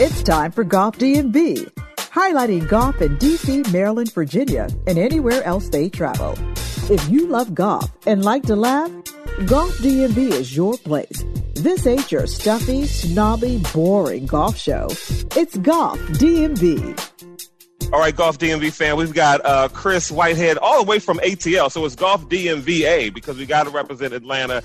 It's time for Golf DMV, highlighting golf in D.C., Maryland, Virginia, and anywhere else they travel. If you love golf and like to laugh, Golf DMV is your place. This ain't your stuffy, snobby, boring golf show. It's Golf DMV. All right, Golf DMV fan, we've got Chris Whitehead all the way from ATL. So it's Golf DMVA because we got to represent Atlanta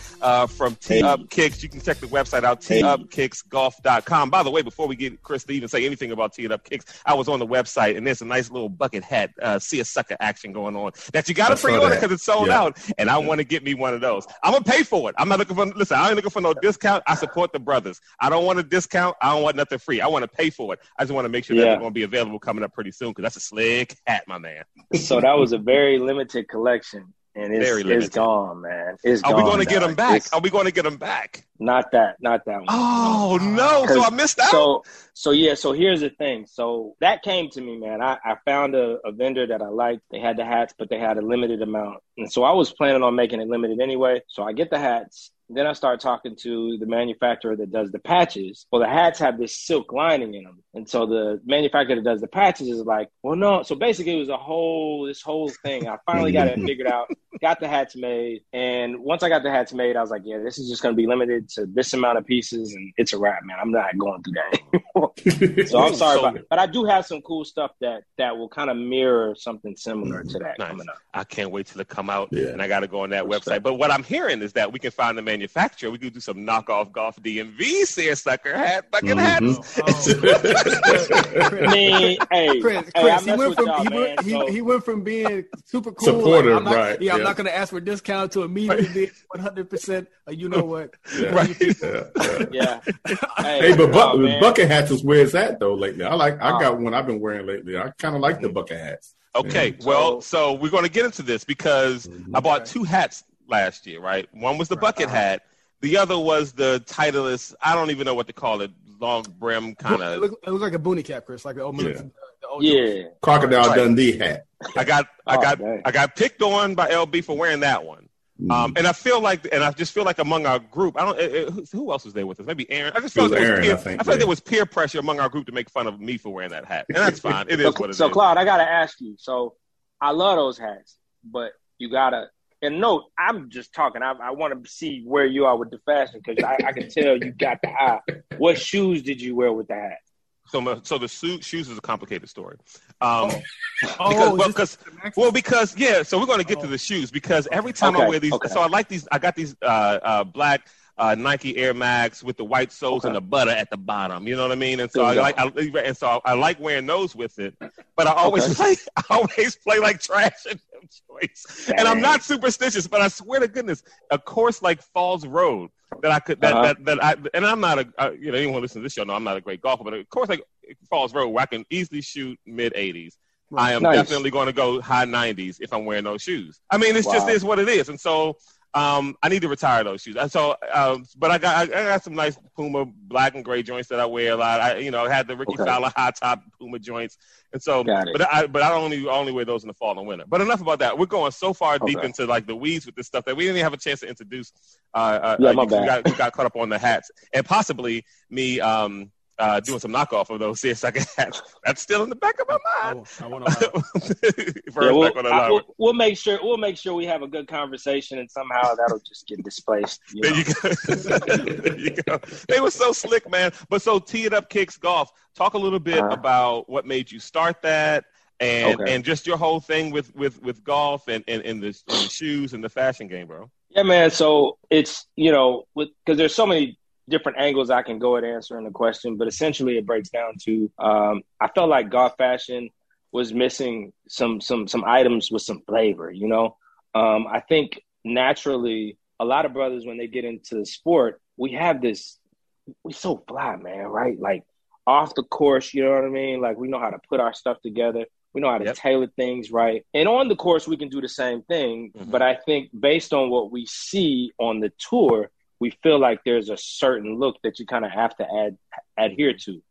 from Tee Up Kicks. You can check the website out, teeupkicksgolf.com. By the way, before we get Chris to even say anything about Tee Up Kicks, I was on the website, and there's a nice little bucket hat, see a sucker action going on that you got to pre-order because it's sold out, and I want to get me one of those. I'm going to pay for it. I'm not looking for – listen, I ain't looking for no discount. I support the brothers. I don't want a discount. I don't want nothing free. I want to pay for it. I just want to make sure that they're going to be available coming up pretty soon. Because that's a slick hat, my man. So that was a very limited collection, and it's gone, man. It's gone. Are we going to get them back? Not that one. Oh, no. So I missed out. So here's the thing. So that came to me, man. I found a vendor that I liked. They had the hats, but they had a limited amount. And so I was planning on making it limited anyway. So I get the hats. Then I start talking to the manufacturer that does the patches. Well, the hats have this silk lining in them. And so the manufacturer that does the patches is like, well, no. So basically it was this whole thing. I finally got it figured out, got the hats made. And once I got the hats made, I was like, yeah, this is just going to be limited to this amount of pieces. And it's a wrap, man. I'm not going through that anymore. So I'm sorry about it. But I do have some cool stuff that will kind of mirror something similar to that coming up. I can't wait till it come out. Yeah. And I got to go on that website. But what I'm hearing is that we can find the manufacturer, we could do some knockoff Golf DMV seersucker hat, bucket hats. Oh. I mean, hey, Chris, he went from being super cool, supportive, like, I'm not going to ask for a discount to immediately being 100%. You know what? Yeah. Right. Yeah. Hey, but bucket hats is where it's at though lately. I got one I've been wearing lately. I kind of like the bucket hats. Okay, well, so we're going to get into this because I bought two hats last year, right? One was the bucket hat. The other was the Titleist, I don't even know what to call it, long brim kind of. It looks like a boonie cap, Chris, like the old Crocodile Dundee hat. I got picked on by LB for wearing that one. And I just feel like among our group, who else was there with us? Maybe Aaron. I just felt like there was peer pressure among our group to make fun of me for wearing that hat. And that's fine. It is what it is. So Clyde, I got to ask you. So I love those hats, but you got to, and no, I'm just talking. I want to see where you are with the fashion because I can tell you got the eye. What shoes did you wear with the hat? So the shoes is a complicated story. So we're going to get to the shoes because every time I wear these, so I like these. I got these black Nike Air Max with the white soles and the butter at the bottom. You know what I mean? And so I like wearing those with it. But I always play like trash in them joints. Dang. And I'm not superstitious, but I swear to goodness, a course like Falls Road anyone listening to this show know I'm not a great golfer, but a course like Falls Road where I can easily shoot mid 80s. I am definitely going to go high 90s if I'm wearing those shoes. I mean, it's just is what it is, and so. I need to retire those shoes. So, but I got some nice Puma black and gray joints that I wear a lot. I had the Ricky Fowler high top Puma joints, and so. But I only wear those in the fall and winter. But enough about that. We're going so far deep into like the weeds with this stuff that we didn't even have a chance to introduce. We got caught up on the hats and possibly me. Doing some knockoff of those seersucker hats. That's still in the back of my mind. We'll make sure we have a good conversation, and somehow that'll just get displaced. There you go. They were so slick, man. But so Tee It Up Kicks Golf. Talk a little bit about what made you start that, and just your whole thing with golf and the shoes and the fashion game, bro. Yeah, man. So it's because there's so many different angles I can go at answering the question, but essentially it breaks down to I felt like golf fashion was missing some items with some flavor, I think naturally a lot of brothers when they get into sport, we're so fly, man, right? Like off the course, you know what I mean? Like we know how to put our stuff together. We know how to tailor things, right? And on the course, we can do the same thing. Mm-hmm. But I think based on what we see on the tour, we feel like there's a certain look that you kind of have to adhere to.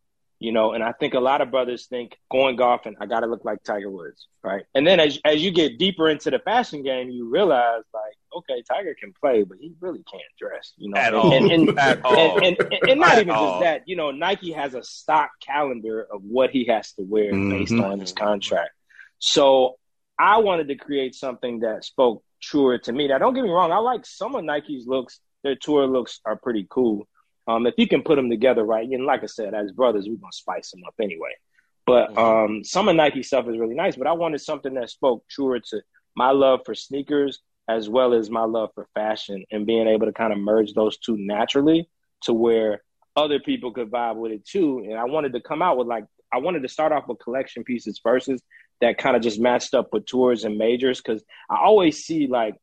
You know, and I think a lot of brothers think going golfing, I got to look like Tiger Woods, right? And then as you get deeper into the fashion game, you realize, like, okay, Tiger can play, but he really can't dress, you know? And not even just that, you know, Nike has a stock calendar of what he has to wear based on his contract. So I wanted to create something that spoke truer to me. Now, don't get me wrong, I like some of Nike's looks. Their tour looks are pretty cool. If you can put them together right, and like I said, as brothers, we're going to spice them up anyway. But some of Nike stuff is really nice, but I wanted something that spoke truer to my love for sneakers as well as my love for fashion, and being able to kind of merge those two naturally to where other people could vibe with it too. And I wanted to come out with, like, I wanted to start off with collection pieces versus that kind of just matched up with tours and majors, because I always see, like,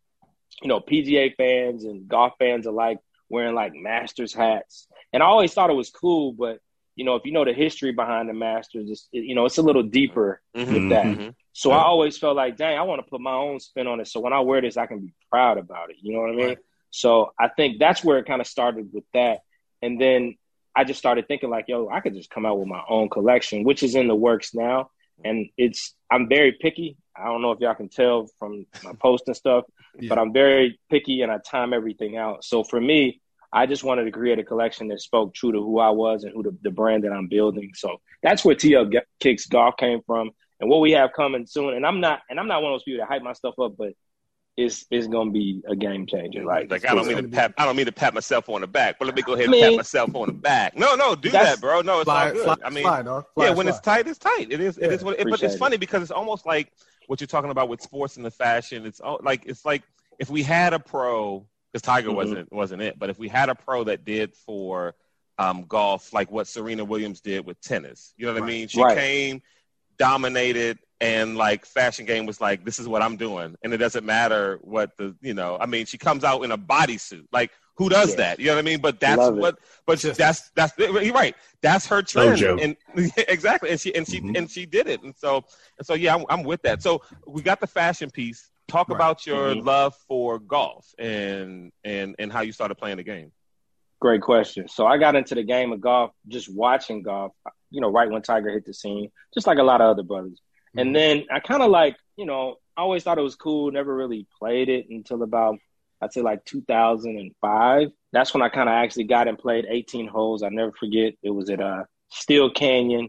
you know, PGA fans and golf fans alike wearing, like, Masters hats. And I always thought it was cool, but, you know, if you know the history behind the Masters, it's a little deeper with that. So I always felt like, dang, I want to put my own spin on it, so when I wear this, I can be proud about it. You know what I mean? Right. So I think that's where it kind of started with that. And then I just started thinking, like, yo, I could just come out with my own collection, which is in the works now. And I'm very picky. I don't know if y'all can tell from my post and stuff, but I'm very picky and I time everything out. So for me, I just wanted to create a collection that spoke true to who I was and who the brand that I'm building. So that's where Tee Up Kicks Golf came from, and what we have coming soon. And I'm not one of those people that hype my stuff up, but it's gonna be a game changer. Like I don't mean to pat myself on the back, but let me go ahead and pat myself on the back. No, do that, bro. No, it's not good. When it's tight, it's tight. It's funny because it's almost like what you're talking about with sports and the fashion. It's all, like, it's like if we had a pro, because Tiger wasn't it, but if we had a pro that did for golf, like what Serena Williams did with tennis, you know what I mean? She came, dominated, and, like, fashion game was like, this is what I'm doing. And it doesn't matter what the, you know, I mean, she comes out in a bodysuit. Like, who does that? You know what I mean? But that's you're right. That's her trend. No joke. And exactly. And she did it. And so, yeah, I'm with that. So we got the fashion piece. Talk about your love for golf and how you started playing the game. Great question. So I got into the game of golf, just watching golf, you know, right when Tiger hit the scene, just like a lot of other brothers. And then I kind of, like, you know, I always thought it was cool, never really played it until about, I'd say, like 2005. That's when I kind of actually got and played 18 holes. I never forget. It was at Steel Canyon.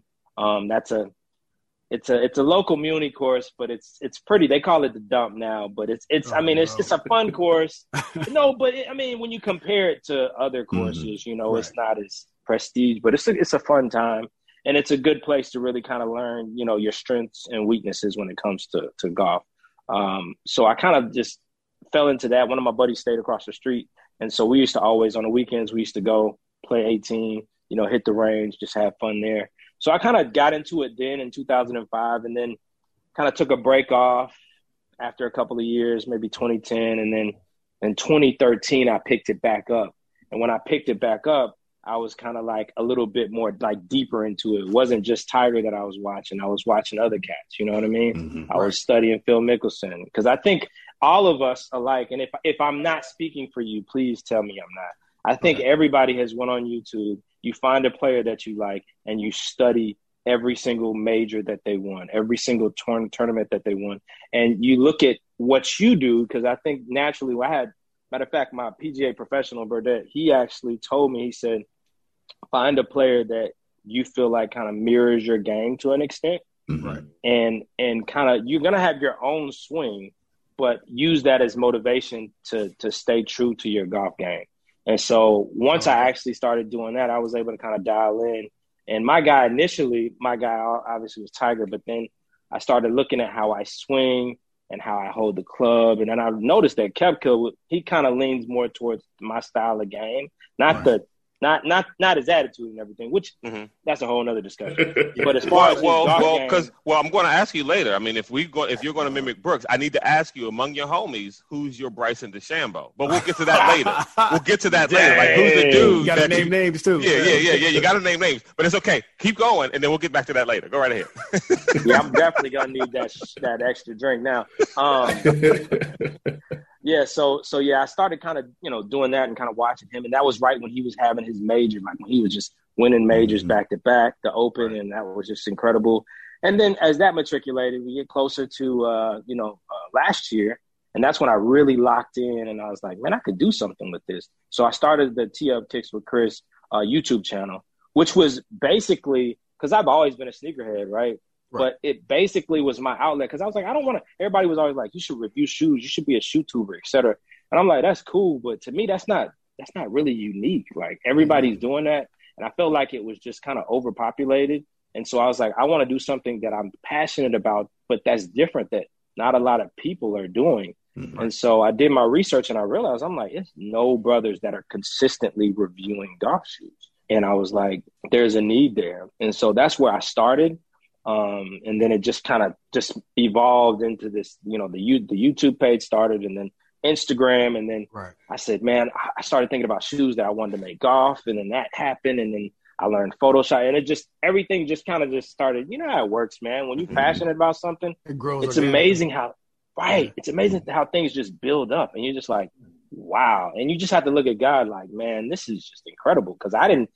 It's a local muni course, but it's pretty. They call it the dump now, but it's a fun course. No, but when you compare it to other courses, you know, it's not as prestige, but it's a fun time. And it's a good place to really kind of learn, you know, your strengths and weaknesses when it comes to golf. So I kind of just fell into that. One of my buddies stayed across the street. And so we used to always, on the weekends, we used to go play 18, you know, hit the range, just have fun there. So I kind of got into it then in 2005, and then kind of took a break off after a couple of years, maybe 2010. And then in 2013, I picked it back up. And when I picked it back up, I was kind of, like, a little bit more, like, deeper into it. It wasn't just Tiger that I was watching. I was watching other cats, you know what I mean? I was studying Phil Mickelson, because I think all of us alike, and if I'm not speaking for you, please tell me I'm not. I think everybody has went on YouTube. You find a player that you like, and you study every single major that they won, every single tournament that they won. And you look at what you do, because I think naturally what I had, matter of fact, my PGA professional, Burdett, he actually told me, he said, find a player that you feel like kind of mirrors your game to an extent, and kind of, you're going to have your own swing, but use that as motivation to stay true to your golf game. And so once I actually started doing that, I was able to kind of dial in. And my guy obviously was Tiger, but then I started looking at how I swing and how I hold the club. And then I noticed that Koepka, he kind of leans more towards my style of game, not his attitude and everything, which that's a whole nother discussion. But as far as I'm going to ask you later. I mean, if you're going to mimic Brooks, I need to ask you, among your homies, who's your Bryson DeChambeau? But we'll get to that later. Like, who's the dude? You got to name names too. Yeah. You got to name names, but it's okay. Keep going, and then we'll get back to that later. Go right ahead. Yeah, I'm definitely gonna need that extra drink now. I started kind of, you know, doing that and kind of watching him. And that was right when he was having his major, like when he was just winning majors back to back, the Open, and that was just incredible. And then as that matriculated, we get closer to, last year. And that's when I really locked in and I was like, man, I could do something with this. So I started the Tee Up Kicks with Chris YouTube channel, which was basically, because I've always been a sneakerhead, right? But it basically was my outlet, because I was like, I don't want to, everybody was always like, you should review shoes, you should be a shoe-tuber, et cetera. And I'm like, that's cool, but to me, that's not really unique. Like, everybody's doing that. And I felt like it was just kind of overpopulated. And so I was like, I want to do something that I'm passionate about, but that's different, that not a lot of people are doing. Mm-hmm. And so I did my research and I realized, I'm like, there's no brothers that are consistently reviewing golf shoes. And I was like, there's a need there. And so that's where I started. And then it just kind of just evolved into this, you know, the YouTube page started, and then Instagram. And then I said, man, I started thinking about shoes that I wanted to make golf. And then that happened. And then I learned Photoshop, and it just, everything just kind of just started. You know how it works, man. When you're passionate about something, it grows. It's amazing how, it's amazing how things just build up, and you're just like, wow. And you just have to look at God like, man, this is just incredible. Cause I didn't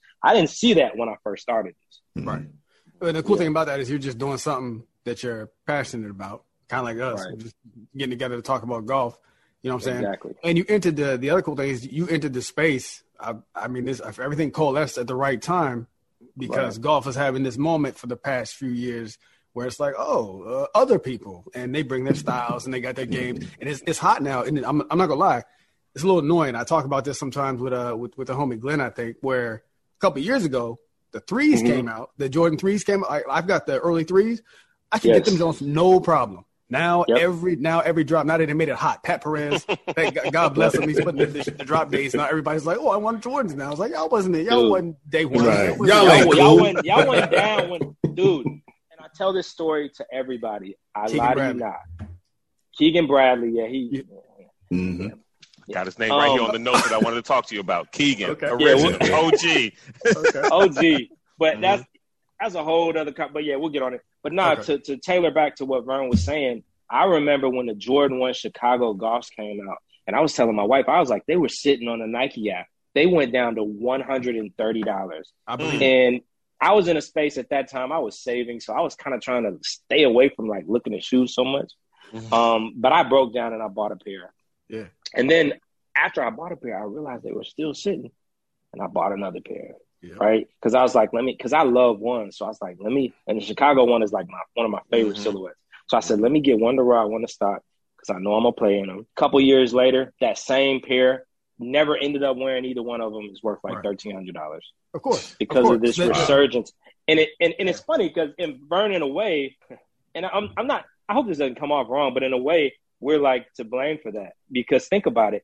see that when I first started this. Right. And the cool thing about that is you're just doing something that you're passionate about, kind of like us, just getting together to talk about golf. You know what I'm saying? Exactly. And you entered the other cool thing is you entered the space. I mean, this, everything coalesced at the right time, because golf is having this moment for the past few years where it's like, other people, and they bring their styles and they got their games, and it's hot now. And I'm not gonna lie, it's a little annoying. I talk about this sometimes with the homie Glenn, I think, where a couple of years ago, the threes came out. The Jordan threes came out. I've got the early threes. I can get them Jones no problem. Now every drop, now that they made it hot. Pat Perez, God bless him, he's putting the drop days. Now everybody's like, oh, I want Jordans now. I was like, y'all wasn't it. Y'all wasn't day one. Right. Y'all went down when, dude. And I tell this story to everybody. I lie to you not. Keegan Bradley, got his name right here on the note that I wanted to talk to you about. Keegan, OG. But that's a whole other – but, yeah, we'll get on it. But, to tailor back to what Vern was saying, I remember when the Jordan 1 Chicago Golfs came out, and I was telling my wife, I was like, they were sitting on a Nike app. They went down to $130. I believe. And I was in a space at that time. I was saving, so I was kind of trying to stay away from, like, looking at shoes so much. Mm-hmm. But I broke down and I bought a pair. Yeah. And then after I bought a pair, I realized they were still sitting, and I bought another pair, right? Because I was like, because I love one. So I was like, and the Chicago one is like one of my favorite silhouettes. So I said, let me get one to ride, one to stock, because I know I'm going to play in them. A couple years later, that same pair, never ended up wearing either one of them, is worth like $1,300. Of course. Because of this resurgence. And it's funny because in burning away, and I'm not, I hope this doesn't come off wrong, but in a way, we're like to blame for that, because think about it.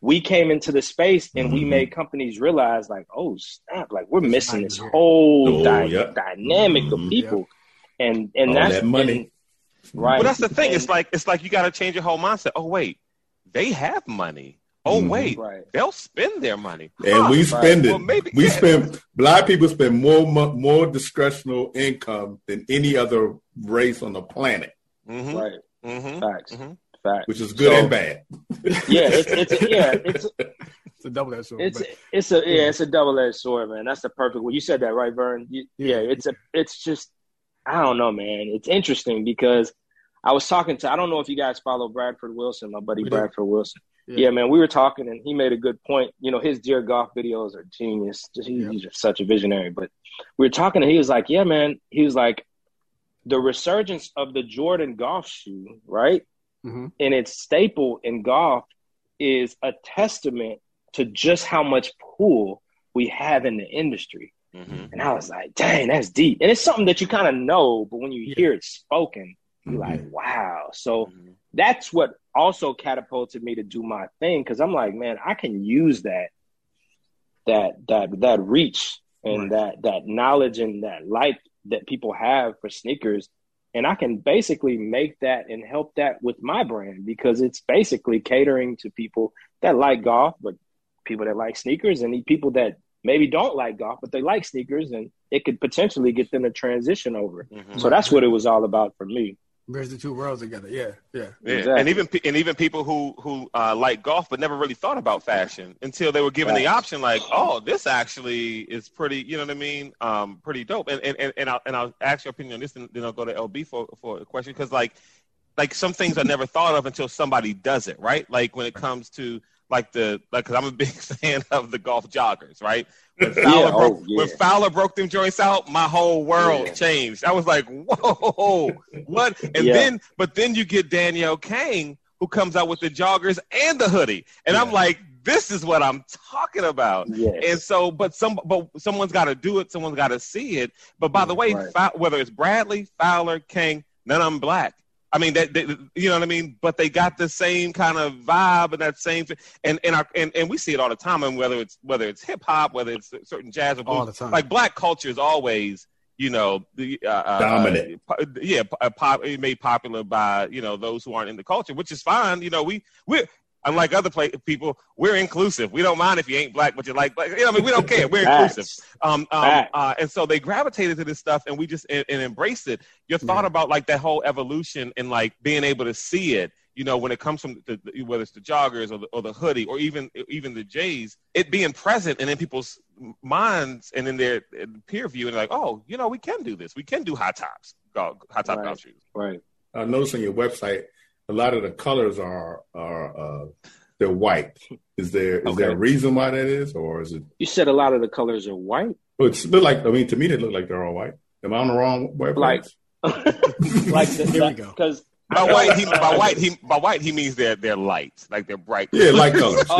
We came into the space and we made companies realize like, oh snap, like we're missing this whole dynamic of people. Yeah. And all that's that money. And, right. Well, that's the thing. It's like you got to change your whole mindset. Oh wait, they have money. Oh wait, they'll spend their money. And we spend it. Well, black people spend more discretional income than any other race on the planet. Mm-hmm. Right. Mm-hmm. Facts. Mm-hmm. Facts. Which is good and bad. Yeah, it's a double-edged sword. It's a double-edged sword, man. That's the perfect one. You said that right, Vern? It's just, I don't know, man. It's interesting because I was talking to, I don't know if you guys follow Bradford Wilson, my buddy Bradford Wilson. Yeah, man, we were talking and he made a good point. You know, his Dear Golf videos are genius. He's such a visionary. But we were talking and he was like, yeah, man. He was like, the resurgence of the Jordan golf shoe, right? Mm-hmm. And its staple in golf is a testament to just how much pull we have in the industry. Mm-hmm. And I was like, dang, that's deep. And it's something that you kind of know, but when you hear it spoken, you're like, wow. So that's what also catapulted me to do my thing, because I'm like, man, I can use that reach and that knowledge and that light that people have for sneakers, and I can basically make that and help that with my brand, because it's basically catering to people that like golf, but people that like sneakers, and people that maybe don't like golf, but they like sneakers, and it could potentially get them to transition over. Mm-hmm. So that's what it was all about for me. Bridge the two worlds together. Yeah. Exactly. And even people who like golf but never really thought about fashion until they were given the option. Like, oh, this actually is pretty. You know what I mean? Pretty dope. And I'll ask your opinion on this, and then I'll go to LB for a question, because like some things I never thought of until somebody does it, right? Like when it comes to because I'm a big fan of the golf joggers, right? When Fowler broke them joints out, my whole world changed. I was like, whoa, what? And then you get Danielle Kang, who comes out with the joggers and the hoodie. And I'm like, this is what I'm talking about. Yes. And so, but someone's got to do it. Someone's got to see it. But by the way, whether it's Bradley, Fowler, Kang, none of them black. I mean, that you know what I mean? But they got the same kind of vibe and that same thing. And we see it all the time. And whether it's hip hop, whether it's certain jazz or blues, all the time. Like black culture is always, you know, dominant. Made popular by, you know, those who aren't in the culture, which is fine. You know, we're unlike other people, we're inclusive. We don't mind if you ain't black, but you like black. You know, I mean, we don't care. We're inclusive. And so they gravitated to this stuff, and we just and embraced it. Your thought about like that whole evolution and like being able to see it, you know, when it comes from whether it's the joggers or the hoodie or even the J's, it being present and in people's minds and in their peer view, and like, oh, you know, we can do this. We can do high top golf shoes. Right. I noticed on your website, a lot of the colors are they're white. Is there a reason why that is, or is it? You said a lot of the colors are white. To me, they look like they're all white. Am I on the wrong website? Here we go. Because by white he means they're light, like they're bright. Yeah, light colors. I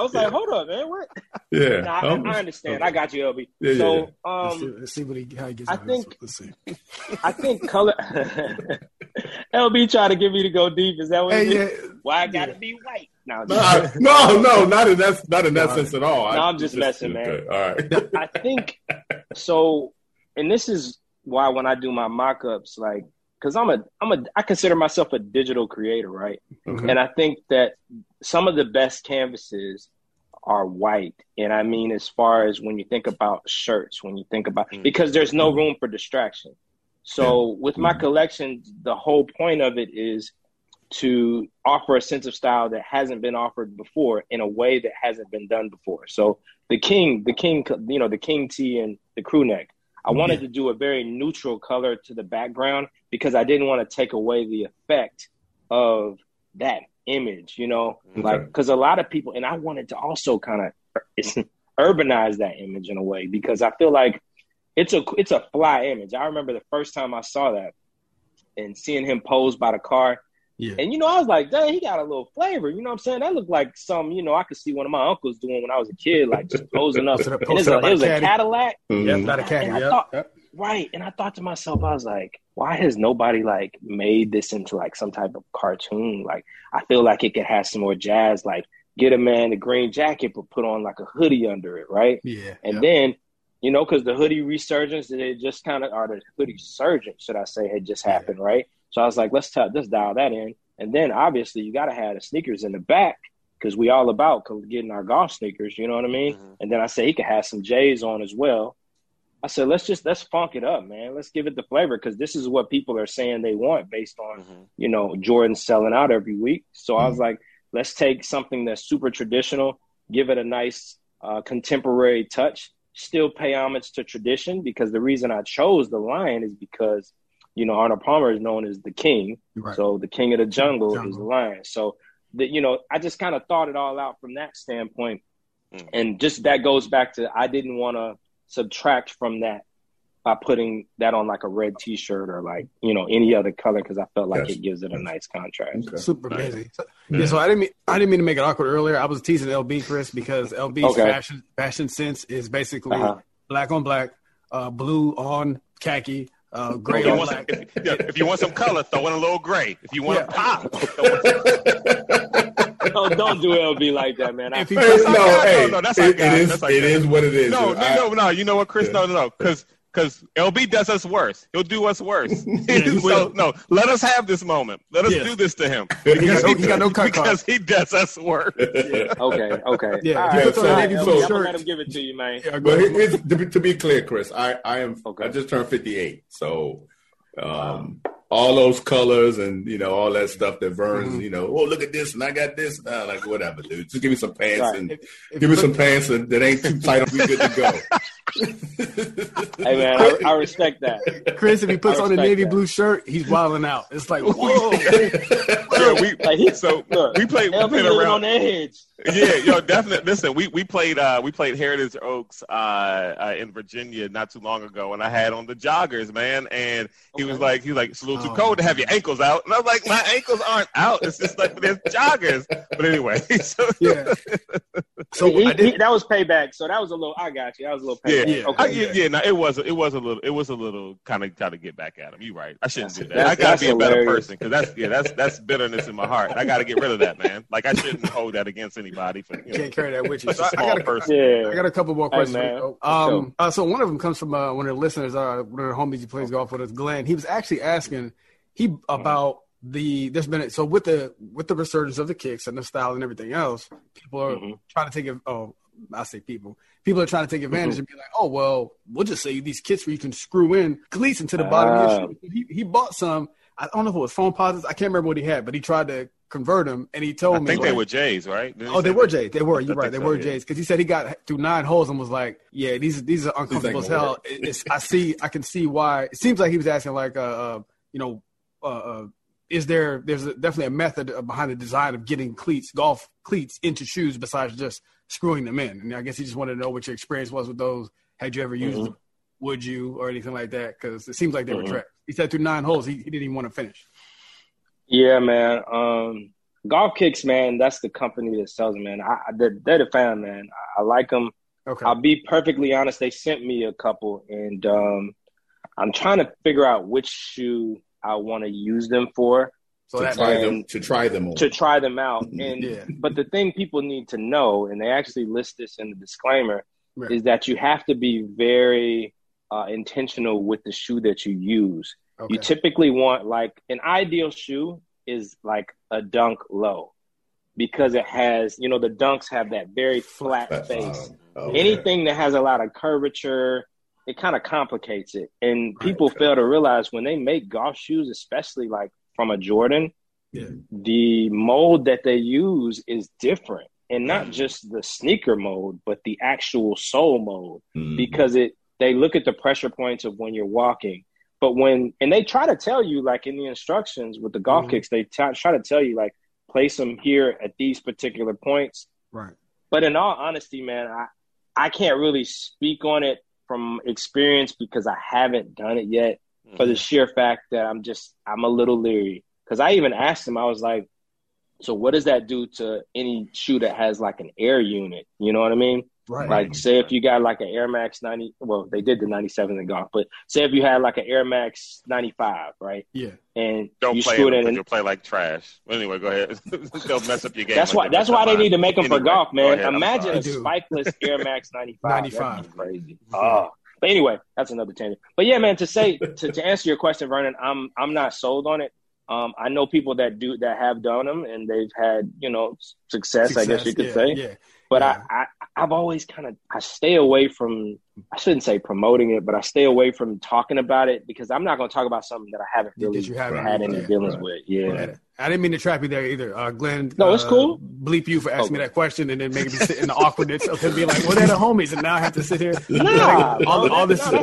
was like, hold up, man, what? Yeah, I understand. Okay. I got you, LB. Yeah, so let's see what he gets. I think color. LB trying to get me to go deep. Is that what it is? Why I gotta be white? No, not in that sense at all. No, I'm just messing, man. Okay. All right. I think so, and this is why when I do my mock-ups, like, because I consider myself a digital creator, right? Okay. And I think that some of the best canvases are white. And I mean, as far as when you think about shirts, when you think about, because there's no room for distraction. So with my collection, the whole point of it is to offer a sense of style that hasn't been offered before in a way that hasn't been done before. So the king, you know, the king tee and the crew neck, I wanted to do a very neutral color to the background because I didn't want to take away the effect of that image, you know, like, 'cause a lot of people, and I wanted to also kind of urbanize that image in a way, because I feel like it's a fly image. I remember the first time I saw that and seeing him pose by the car. Yeah. And, you know, I was like, dang, he got a little flavor. You know what I'm saying? That looked like some, you know, I could see one of my uncles doing when I was a kid, like just posing up. And it was a Cadillac. Mm-hmm. Yeah, not a Cadillac. Right. And I thought to myself, I was like, why has nobody like made this into like some type of cartoon? Like, I feel like it could have some more jazz, like get a man the green jacket, but put on like a hoodie under it. Right. Yeah. And then, you know, because the hoodie resurgence, the hoodie surgence, should I say, had just happened. Yeah. Right. So I was like, let's dial that in. And then obviously you got to have the sneakers in the back because we all about getting our golf sneakers. You know what I mean? Mm-hmm. And then I said, he could have some J's on as well. I said, let's funk it up, man. Let's give it the flavor. 'Cause this is what people are saying they want based on, you know, Jordan selling out every week. So I was like, let's take something that's super traditional, give it a nice contemporary touch, still pay homage to tradition. Because the reason I chose the lion is because, you know, Arnold Palmer is known as the king. Right. So the king of the jungle is the lion. So, you know, I just kind of thought it all out from that standpoint. Mm. And just that goes back to I didn't want to subtract from that by putting that on like a red T-shirt or like, you know, any other color because I felt like it gives it a nice contrast. Okay. Super busy. So I didn't mean to make it awkward earlier. I was teasing LB, Chris, because LB's fashion sense is basically black on black, blue on khaki, gray. If you want some color, throw in a little gray. If you want to pop, throw in. No, don't do LB like that, man. It is what it is. No. You know what, Chris? No. Because LB does us worse. He'll do us worse. So, no, let us have this moment. Let us do this to him. Because he does us worse. Yeah. Okay. Yeah. All right, so, I'm going to let him give it to you, man. Yeah, but to be clear, Chris, I just turned 58. So all those colors and, you know, all that stuff that Vern's, you know, oh, look at this and I got this. Nah, like, whatever, dude. Just give me some pants and give me some pants that ain't too tight. I'll be good to go. Hey, man, I respect that. Chris, if he puts on a navy blue shirt, he's wilding out. It's like, whoa. Yeah, we played around on the edge. Yeah, yo, definitely. Listen, we played Heritage Oaks in Virginia not too long ago, and I had on the joggers, man. And he was like, it's a little too cold to have your ankles out. And I was like, my ankles aren't out. It's just like there's joggers. But anyway, that was payback. So that was a little. I got you. That was a little payback. Yeah, okay, no, it was a little kind of get back at him. You're right. I shouldn't do that. I gotta be a better person because that's bitterness in my heart. I gotta get rid of that, man. Like I shouldn't hold that against anyone. Body for, you can't carry that with you. I got a couple more questions. Hey, so one of them comes from one of the listeners, one of the homies he plays golf with us, Glenn. He was actually asking about there's been with the resurgence of the kicks and the style and everything else, people are trying to take it. Oh, I say people are trying to take advantage and be like, oh well, we'll just sell you these kits where you can screw in cleats into the bottom of your shoe. He bought some. I don't know if it was foam posits. I can't remember what he had, but he tried to convert them, and he told me. I think they were J's, right? They were J's. They were. You're right. They were J's because he said he got through 9 holes and was like, "Yeah, these are uncomfortable as hell." I can see why. It seems like he was asking, like, is there? There's definitely a method behind the design of getting golf cleats, into shoes besides just screwing them in. And I guess he just wanted to know what your experience was with those. Had you ever used them? Would you or anything like that? Because it seems like they were trash. He said through 9 holes, he didn't even want to finish. Yeah, man. Golf Kicks, man, that's the company that sells them, man. They're the fan, man. I like them. Okay. I'll be perfectly honest. They sent me a couple, and I'm trying to figure out which shoe I want to use them for. So to try them out. And But the thing people need to know, and they actually list this in the disclaimer, is that you have to be very intentional with the shoe that you use. Okay. You typically want, like, an ideal shoe is like a Dunk Low because it has, you know, the Dunks have that very flat face. Okay. Anything that has a lot of curvature, it kind of complicates it. And people fail to realize when they make golf shoes, especially like from a Jordan, the mold that they use is different. And not just the sneaker mold, but the actual sole mold because they look at the pressure points of when you're walking. But and they try to tell you, like in the instructions with the golf kicks, they try to tell you, like, place them here at these particular points. Right. But in all honesty, man, I can't really speak on it from experience because I haven't done it yet for the sheer fact that I'm a little leery. Because I even asked them, I was like, so what does that do to any shoe that has like an air unit? You know what I mean? Right. Like say if you got like an Air Max 90, well, they did the 97 in golf, but say if you had like an Air Max 95, right? Yeah. And don't you play it in, you'll play like trash. Well, anyway, go ahead. They'll mess up your game. That's why they need to make them for golf, man. Ahead, imagine a spikeless Air Max 95. 95. Crazy. Oh. But anyway, that's another tangent. But yeah, man, to answer your question, Vernon, I'm not sold on it. I know people that have done them and they've had, you know, success I guess you could say. Yeah, but yeah. I've always I stay away from, I shouldn't say promoting it, but I stay away from talking about it because I'm not going to talk about something that I haven't really had any dealings with. Yeah. Right. I didn't mean to trap you there either. Glenn, no, it's cool. Bleep you for asking me that question and then making me sit in the awkwardness of him being like, well, they're the homies and now I have to sit here. We're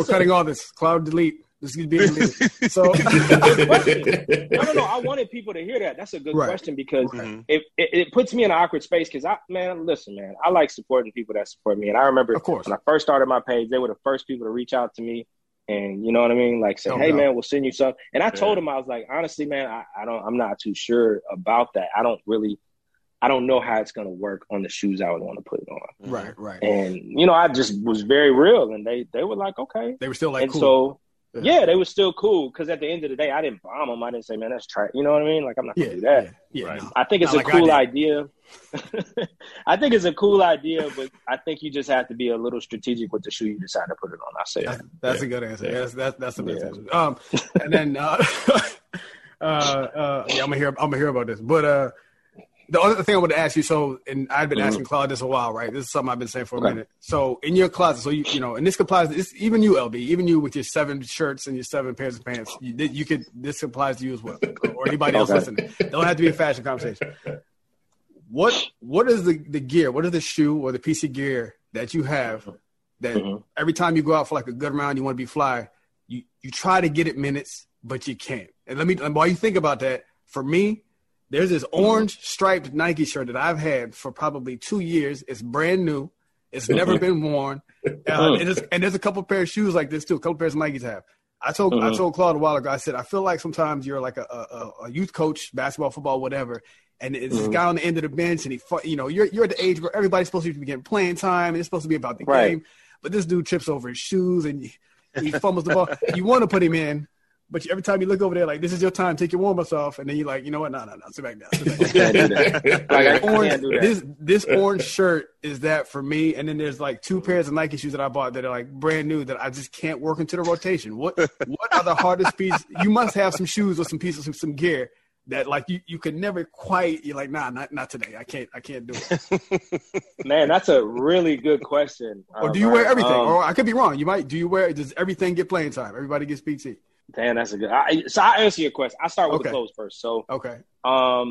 cutting all this. Cloud delete. This could be so. No. I wanted people to hear that. That's a good question because it puts me in an awkward space. Because I like supporting people that support me. And I remember, of course, when I first started my page, they were the first people to reach out to me, and you know what I mean, like say, "Hey, man, we'll send you something." And I told them, I was like, honestly, man, I'm not too sure about that. I don't know how it's going to work on the shoes I would want to put it on. Right. And you know, I just was very real, and they were like, okay, they were still like, and cool. So, yeah, they were still cool because at the end of the day, I didn't bomb them. I didn't say, man, that's trash. You know what I mean? Like, I'm not going to do that. Yeah, no. I think it's a cool idea. I think it's a cool idea, but I think you just have to be a little strategic with the shoe you decide to put it on. I'll say that. That's a good answer. Yeah. That's the best answer. And then I'm going to hear about this. But The other thing I want to ask you, so, and I've been asking Claude this a while, right? This is something I've been saying for a minute. So in your closet, so you know, and this applies to this, even you, LB, even you with your 7 shirts and your 7 pairs of pants, you could, this applies to you as well, or anybody else listening. Don't have to be a fashion conversation. What is the gear? What is the shoe or the piece of gear that you have that every time you go out for like a good round, you want to be fly, you try to get it minutes, but you can't. And while you think about that, for me, there's this orange striped Nike shirt that I've had for probably 2 years. It's brand new. It's never been worn. And there's a couple pairs of shoes like this too. A couple pairs of Nikes have. I told Claude a while ago, I said, I feel like sometimes you're like a youth coach, basketball, football, whatever. And it's this guy on the end of the bench and you're at the age where everybody's supposed to be getting playing time and it's supposed to be about the game. But this dude trips over his shoes and he fumbles the ball. You want to put him in. But every time you look over there, like, this is your time, take your warm-ups off. And then you're like, you know what? No, sit back down. This orange shirt is that for me. And then there's, like, 2 pairs of Nike shoes that I bought that are, like, brand new that I just can't work into the rotation. What are the hardest pieces? You must have some shoes or some pieces of some gear that, like, you could never quite – you're like, nah, not today. I can't do it. Man, that's a really good question. Or do you wear everything? Or I could be wrong. You might – does everything get playing time? Everybody gets PT. Damn, that's a good. So I answer your question. I start with the clothes first. So I bought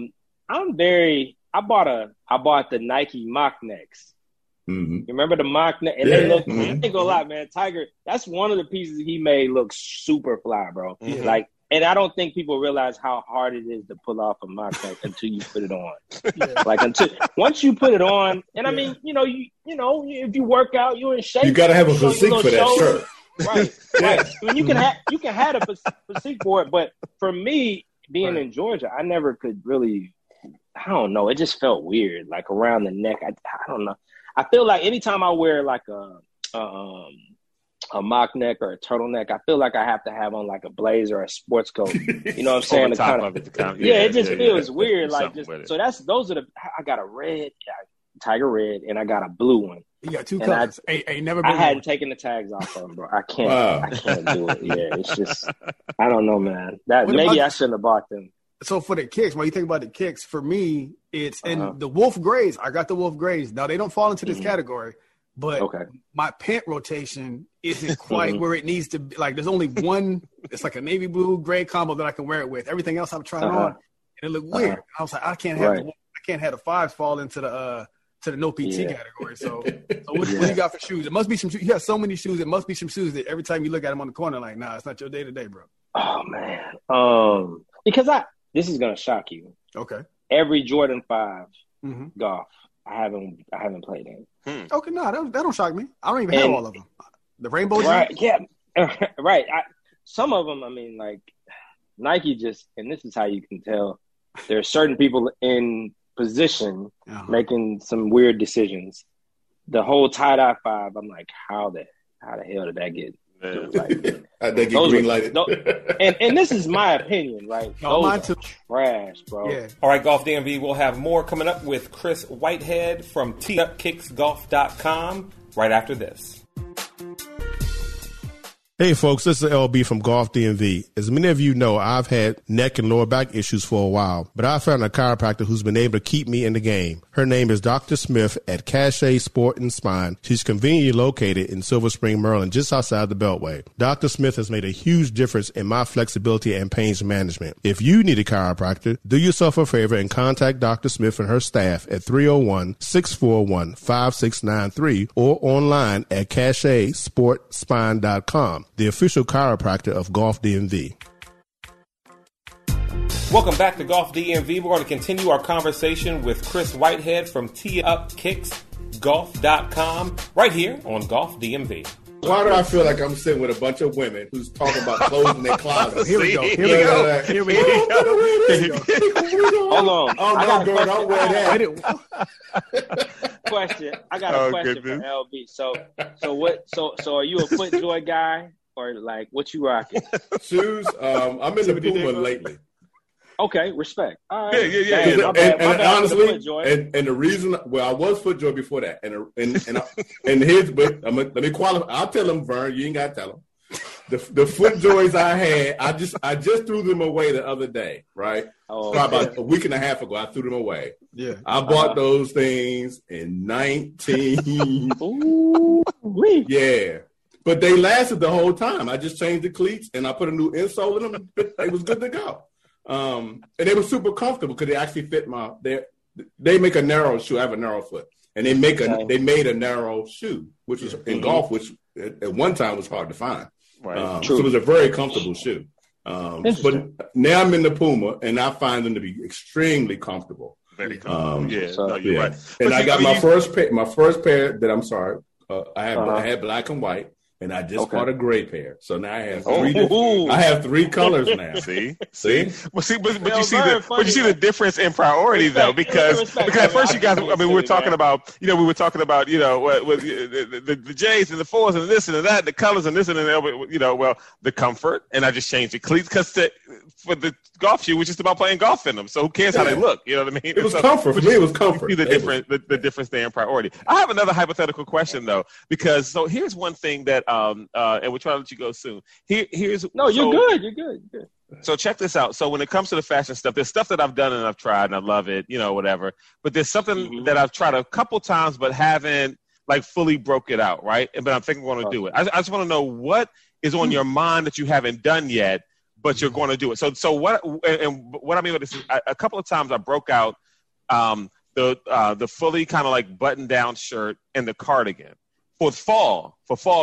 the Nike mock necks. You remember the mock neck? And they look. I ain't gonna lie, man. Tiger, that's one of the pieces he made look super fly, bro. Mm-hmm. Like, and I don't think people realize how hard it is to pull off a mock neck until you put it on. Like once you put it on, and I mean, you know, if you work out, you're in shape. You gotta have a physique for that shirt. Right. I mean, you can have a physique for it, but for me, being in Georgia, I never could really. I don't know. It just felt weird, like around the neck. I don't know. I feel like anytime I wear like a mock neck or a turtleneck, I feel like I have to have on like a blazer or a sports coat. You know what I'm saying? It just feels weird. Like so those are I got a red Tiger red, and I got a blue one. You got 2 colors. I hadn't taken the tags off of them, bro. I can't do it. Yeah, it's just I don't know, man. I shouldn't have bought them. So for the kicks, when you think about the kicks, for me, it's and the wolf grays. I got the wolf grays. Now they don't fall into this category, but my pant rotation isn't quite where it needs to be. Like there's only one. It's like a navy blue gray combo that I can wear it with. Everything else I'm trying on, and it looked weird. I was like, I can't have the fives fall into the no PT category. So what do you got for shoes? It must be some shoes. You have so many shoes. It must be some shoes that every time you look at them on the corner, like, nah, it's not your day to day, bro. Oh man, because this is gonna shock you. Okay. Every Jordan 5 golf, I haven't played in. Okay, no, that don't shock me. I don't even have all of them. The rainbow, some of them. I mean, like Nike just, and this is how you can tell there are certain people in position making some weird decisions. The whole tie-dye 5, I'm like, how the hell did that get? How'd they get green lighted? And this is my opinion, right? Those are trash, bro. Yeah. All right, Golf DMV, we'll have more coming up with Chris Whitehead from teeupkicksgolf.com right after this. Hey folks, this is LB from Golf DMV. As many of you know, I've had neck and lower back issues for a while, but I found a chiropractor who's been able to keep me in the game. Her name is Dr. Smith at Cachet Sport and Spine. She's conveniently located in Silver Spring, Maryland, just outside the Beltway. Dr. Smith has made a huge difference in my flexibility and pain management. If you need a chiropractor, do yourself a favor and contact Dr. Smith and her staff at 301-641-5693 or online at cachetsportspine.com. The official chiropractor of Golf DMV. Welcome back to Golf DMV. We're going to continue our conversation with Chris Whitehead from teeupkicksgolf.com right here on Golf DMV. Why do I feel like I'm sitting with a bunch of women who's talking about clothes in their closet? Here we go. Hold on. Don't wear that. I got a question for LB. So are you a FootJoy guy or like what you rocking? Shoes. I'm in the Puma lately. Okay, respect. All right. Yeah. And honestly, the reason, well, I was FootJoy before that, and here's, but let me qualify. I'll tell him, Vern. You ain't gotta tell him. The Flip Joys I had, I just threw them away the other day, right? Oh, so about a week and a half ago, I threw them away. Yeah, I bought those things in 19. Yeah, but they lasted the whole time. I just changed the cleats and I put a new insole in them. It was good to go, and they were super comfortable because they actually fit my. They make a narrow shoe. I have a narrow foot, and they made a narrow shoe, which was in golf, which at one time was hard to find. Right. So it was a very comfortable shoe. But now I'm in the Puma, and I find them to be extremely comfortable. Very comfortable. Right. And I got my first pair that I'm sorry. I had black and white, and I just bought a gray pair. So now I have three colors now. See? But you see the difference in priority though, because at first you guys, I mean, we were talking about the J's and the fours and this and that, the colors and this and that, the comfort, and I just changed the cleats for the golf shoe, which is about playing golf in them. So who cares how they look? You know what I mean? It was comfort. For me, it was comfort. You see the difference there in priority. I have another hypothetical question though, because so here's one thing that and we're trying to let you go soon. You're good. So check this out. So when it comes to the fashion stuff, there's stuff that I've done and I've tried and I love it, whatever. But there's something that I've tried a couple times but haven't fully broke it out, right? But I'm thinking I'm going to do it. I just want to know what is on your mind that you haven't done yet, but you're going to do it. So what I mean by this is a couple of times I broke out the fully kind of button down shirt and the cardigan. For fall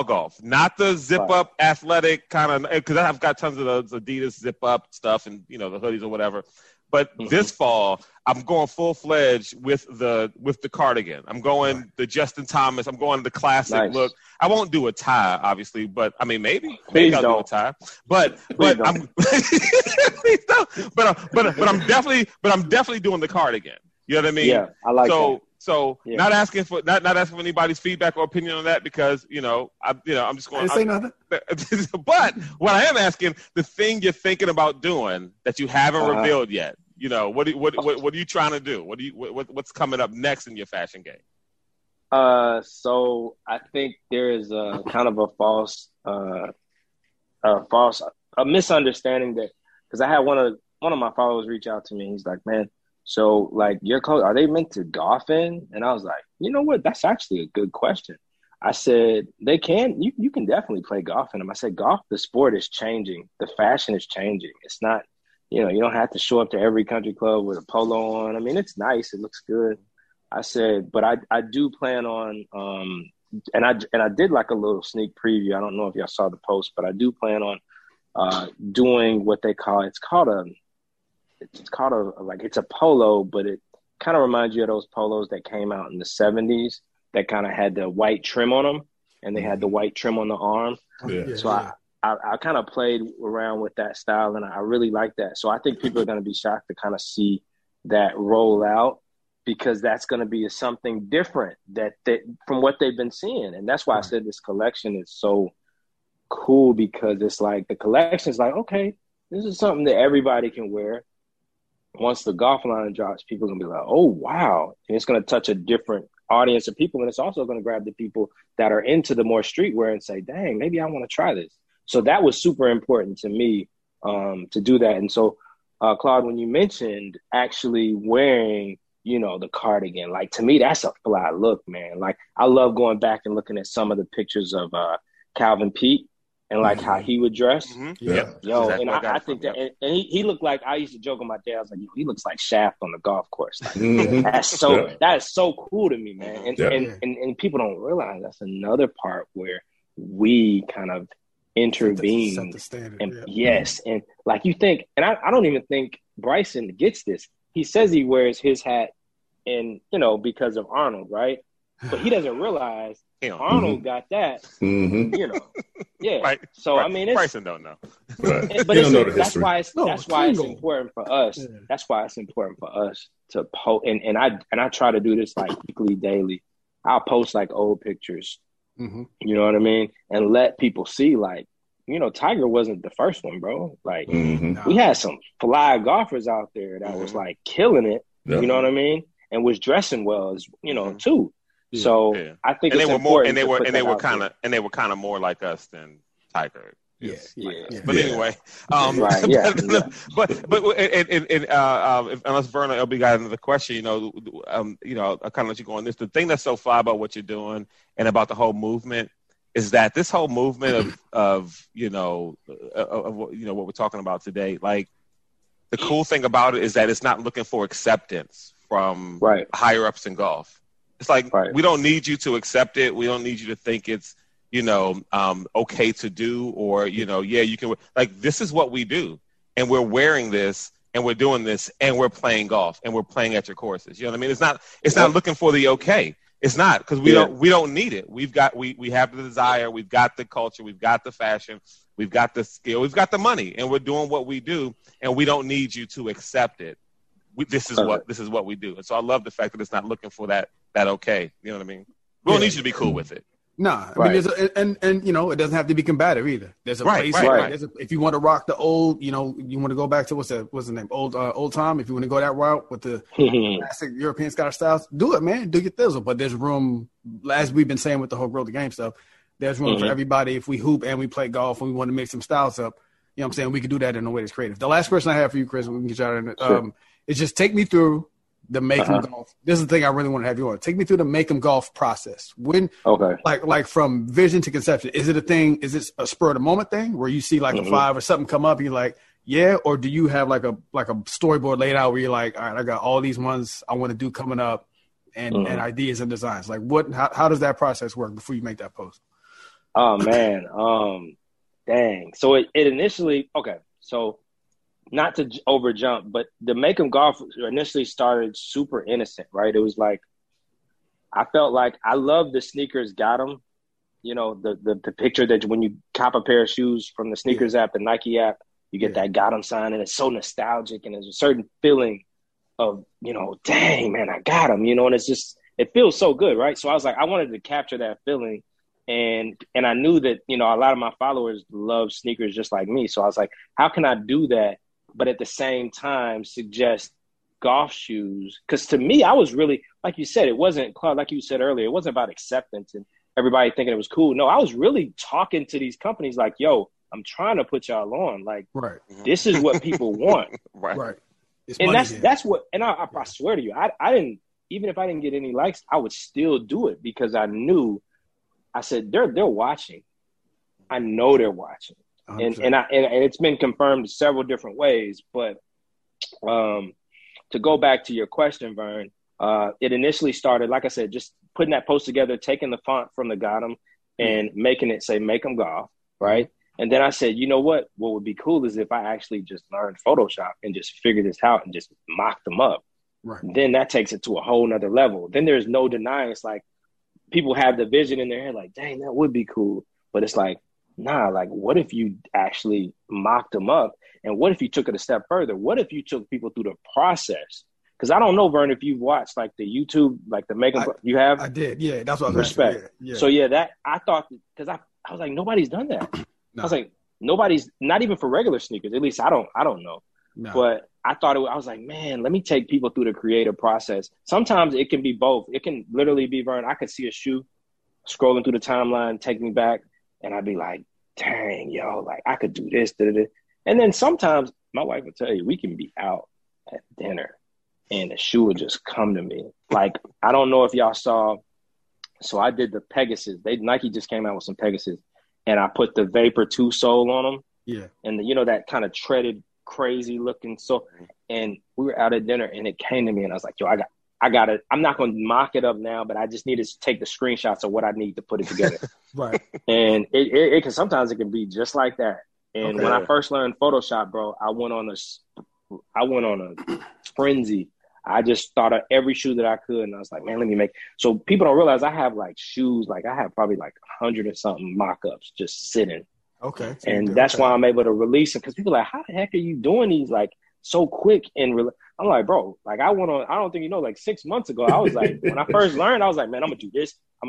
golf, not the zip-up athletic kind of – because I've got tons of those Adidas zip-up stuff and, the hoodies or whatever. But this fall, I'm going full-fledged with the cardigan. I'm going the Justin Thomas. I'm going the classic look. I won't do a tie, obviously, but, I mean, maybe I'll do a tie. But I'm – please don't. But I'm definitely doing the cardigan. You know what I mean? Yeah, I like that. So not asking for anybody's feedback or opinion on that because I'm just going to say nothing. But what I am asking, the thing you're thinking about doing that you haven't revealed yet, what are you trying to do? What's coming up next in your fashion game? So I think there is a kind of a misunderstanding that because I had one of my followers reach out to me. He's like, man. So, your clothes, are they meant to golf in? And I was like, you know what? That's actually a good question. I said, they can. You can definitely play golf in them. I said, golf, the sport is changing. The fashion is changing. It's not, you don't have to show up to every country club with a polo on. I mean, it's nice. It looks good. I said, but I do plan on, and I did a little sneak preview. I don't know if y'all saw the post, but I do plan on doing what they call, it's a polo, but it kind of reminds you of those polos that came out in the 70s that kind of had the white trim on them, and they had the white trim on the arm. Yeah. So I kind of played around with that style, and I really like that. So I think people are going to be shocked to kind of see that roll out because that's going to be something different from what they've been seeing. And that's why I said this collection is so cool because it's the collection is okay, this is something that everybody can wear. Once the golf line drops, people are going to be like, oh, wow. And it's going to touch a different audience of people. And it's also going to grab the people that are into the more streetwear and say, dang, maybe I want to try this. So that was super important to me to do that. And so, Claude, when you mentioned actually wearing, the cardigan, to me, that's a fly look, man. I love going back and looking at some of the pictures of Calvin Peete. And how he would dress. Mm-hmm. Yeah. Yo, exactly. And I think that, and he looked like, I used to joke with my dad, I was like, he looks like Shaft on the golf course. That is so cool to me, man. And people don't realize that's another part where we kind of intervene. Set the standard, and yes. And you think, and I don't even think Bryson gets this. He says he wears his hat and, because of Arnold, right? But he doesn't realize Arnold got that, yeah. Right. So right. I mean, Bryson don't know, but That's why it's important for us to post. And I try to do this weekly, daily. I'll post old pictures. Mm-hmm. You know what I mean, and let people see Tiger wasn't the first one, bro. We had some fly golfers out there that was killing it. Yeah. You know what I mean, and was dressing well as too. So I think, and they were more, and they were kind of more like us than Tiger. Yeah. But anyway, right, yeah, but unless Verna LB got another question, I kind of let you go on this. The thing that's so fly about what you're doing and about the whole movement is that this whole movement of what we're talking about today, like the cool thing about it is that it's not looking for acceptance from higher ups in golf. It's like we don't need you to accept it. We don't need you to think it's okay to do, or, you can, like, this is what we do, and we're wearing this, and we're doing this, and we're playing golf, and we're playing at your courses. You know what I mean? It's not looking for the okay. It's not, because we don't need it. We've got, we have the desire, we've got the culture, we've got the fashion, we've got the skill, we've got the money, and we're doing what we do, and we don't need you to accept it. This is what we do. And so I love the fact that it's not looking for that okay. You know what I mean? We don't need you to be cool with it. Nah, I mean, there's it doesn't have to be combative either. There's a place. There's if you want to rock the old, you want to go back to what's the name? Old time. If you want to go that route with the classic European Scottish styles, do it, man. Do your thizzle. But there's room, as we've been saying with the whole Grow the Game stuff, there's room for everybody. If we hoop and we play golf and we want to mix some styles up, you know what I'm saying? We can do that in a way that's creative. The last question I have for you, Chris, we can get you out of it. It's just take me through the Make 'Em Golf. This is the thing I really want to have you on. Take me through the Make 'Em Golf process. When, like from vision to conception, is it a thing? Is it a spur of the moment thing where you see like a five or something come up and you're like, yeah? Or do you have like a storyboard laid out where you're like, all right, I got all these ones I want to do coming up and ideas and designs. Like how does that process work before you make that post? Oh man. Dang. So it initially, so not to overjump, but the Make 'Em Golf initially started super innocent, right? It was like, I felt like I love the sneakers, got them. The picture that when you cop a pair of shoes from the sneakers app, the Nike app, you get that got 'em sign, and it's so nostalgic, and there's a certain feeling of, dang, man, I got 'em, and it's just, it feels so good, right? So I was like, I wanted to capture that feeling. And I knew that, a lot of my followers love sneakers just like me. So I was like, how can I do that, but at the same time suggest golf shoes? Because to me, I was really, like you said, it wasn't, Claude, like you said earlier, it wasn't about acceptance and everybody thinking it was cool. No, I was really talking to these companies like, yo, I'm trying to put y'all on. Like, this is what people want. Right. It's and that's what, and I swear to you, I didn't, even if I didn't get any likes, I would still do it because I knew, I said, they're watching. I know they're watching. And it's been confirmed several different ways. But to go back to your question, Vern, it initially started, like I said, just putting that post together, taking the font from the Gotham and making it say Make 'Em Golf, right? And then I said, you know what? What would be cool is if I actually just learned Photoshop and just figured this out and just mocked them up. Right. Then that takes it to a whole nother level. Then there's no denying. It's like, people have the vision in their head, like, dang, that would be cool. But it's like, nah, like, what if you actually mocked them up? And what if you took it a step further? What if you took people through the process? Because I don't know, Vern, if you've watched, like, the YouTube, like, the Make 'Em Golf. You have? I did, yeah. That's what I was respect. Asking, yeah. So, yeah, that I thought, because I was like, nobody's done that. No. I was like, nobody's, not even for regular sneakers. At least I don't know. No. But I thought I was like, man, let me take people through the creative process. Sometimes it can be both. It can literally be, Vern, I could see a shoe scrolling through the timeline, take me back, and I'd be like, dang, yo, like I could do this. Da-da-da. And then sometimes my wife will tell you, we can be out at dinner and the shoe will just come to me. Like, I don't know if y'all saw. So I did the Pegasus. Nike just came out with some Pegasus, and I put the Vapor 2 sole on them. Yeah. And that kind of treaded, crazy looking. So, and we were out at dinner, and it came to me, and I was like, yo, I got it. I'm not going to mock it up now, but I just needed to take the screenshots of what I need to put it together. Right. And it can, sometimes it can be just like that. And when I first learned Photoshop, bro, I went on a frenzy. I just thought of every shoe that I could, and I was like, man, let me make. So people don't realize I have like shoes, like I have probably like 100 and something mock-ups just sitting. Okay. And that's why I'm able to release them, because people are like, how the heck are you doing these like so quick? And I'm like, bro, like I don't think, like 6 months ago, I was like, when I first learned, I was like, man, I'm going to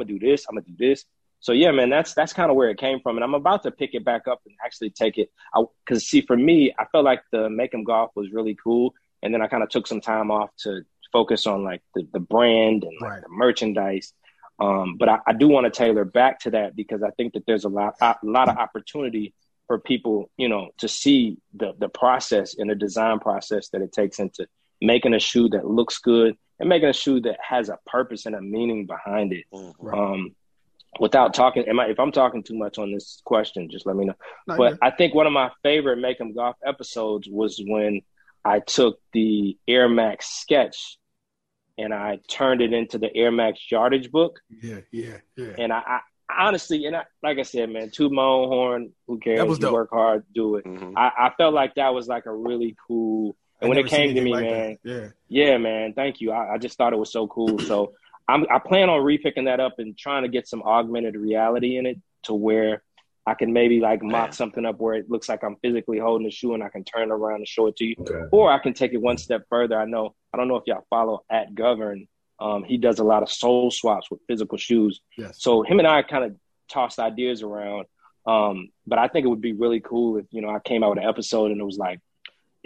do this. So yeah, man, that's kind of where it came from. And I'm about to pick it back up and actually take it out. Because see, for me, I felt like the Make 'Em Golf was really cool. And then I kind of took some time off to focus on like the brand and like, the merchandise. But I do want to tailor back to that, because I think that there's a lot of opportunity for people, you know, to see the process and the design process that it takes into making a shoe that looks good and making a shoe that has a purpose and a meaning behind it. Right. Without talking, if I'm talking too much on this question, just let me know. Not but yet. I think one of my favorite Make 'Em Golf episodes was when I took the Air Max sketch and I turned it into the Air Max yardage book. Yeah. And I honestly, and like I said, man, toot my own horn, who cares? That was dope. You work hard, do it. Mm-hmm. I felt like that was like a really cool, and when it came to me, like man, yeah, man, thank you. I just thought it was so cool. So I plan on re-picking that up and trying to get some augmented reality in it to where I can maybe like mock something up where it looks like I'm physically holding a shoe and I can turn around and show it to you. Okay. Or I can take it one step further. I don't know if y'all follow at Govern. He does a lot of sole swaps with physical shoes. Yes. So him and I kind of tossed ideas around. But I think it would be really cool if, you know, I came out with an episode and it was like,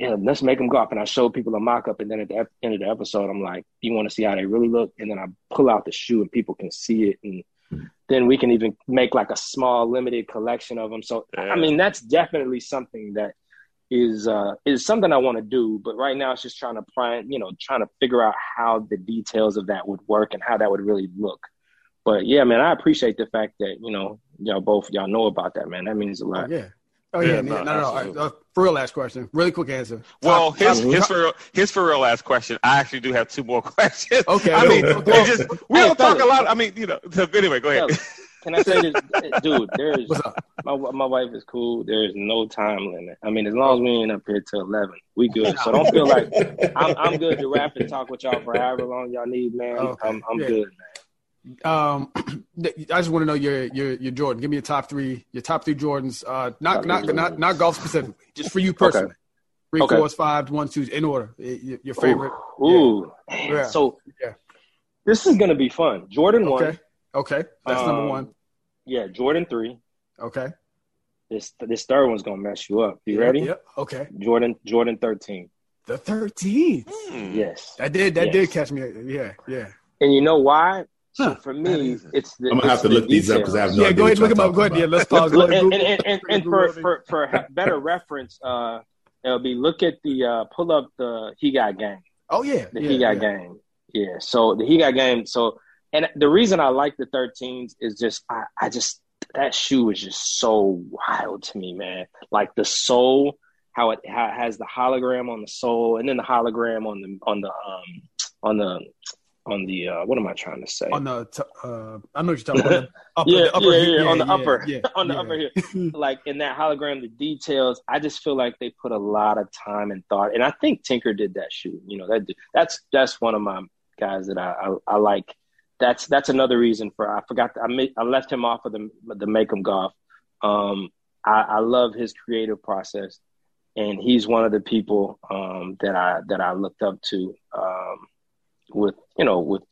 yeah, let's make them go up. And I show people a mock-up. And then at the end of the episode, I'm like, you want to see how they really look? And then I pull out the shoe and people can see it. And then we can even make like a small limited collection of them. So, I mean, that's definitely something that is something I want to do. But right now it's just trying to figure out how the details of that would work and how that would really look. But, yeah, man, I appreciate the fact that, you know, y'all know about that, man. That means a lot. No. For real last question. Really quick answer. Well, his for real last question. I actually do have two more questions. Okay. I mean, we don't talk a lot. I mean, you know. So anyway, go ahead. Can I say this? Dude, my wife is cool. There is no time limit. I mean, as long as we ain't up here till 11, we good. So don't feel like I'm good to rap and talk with y'all for however long y'all need, man. Okay. I'm good, man. I just want to know your Jordan. Give me your top three Jordans. Not golf specifically, just for you personally. Okay. 3, 4s, 5, 1, 2s in order. Your favorite. Ooh. Yeah. So this is gonna be fun. Jordan 1. Okay. That's number 1. Yeah, Jordan 3. Okay. This third one's gonna mess you up. You ready? Yep. Okay. Jordan 13. The 13th. Yes. That did catch me. Yeah. And you know why? So for me, it's the. I'm gonna have to look these up because I have no idea. Go ahead, look them up. Go ahead, let's pause. And for better reference, look at the pull up the He Got Game. Oh yeah, the He Got Game. Yeah, so the He Got Game. So, and the reason I like the 13s is just I just that shoe is just so wild to me, man. Like the sole, how it has the hologram on the sole, and then the hologram on the what am I trying to say? On the I know what you're talking about. On the upper here. Like in that hologram, the details. I just feel like they put a lot of time and thought, and I think Tinker did that shoot. You know, that's one of my guys that I like. That's another reason for I left him off of the Make 'Em Golf. I love his creative process, and he's one of the people that I looked up to. With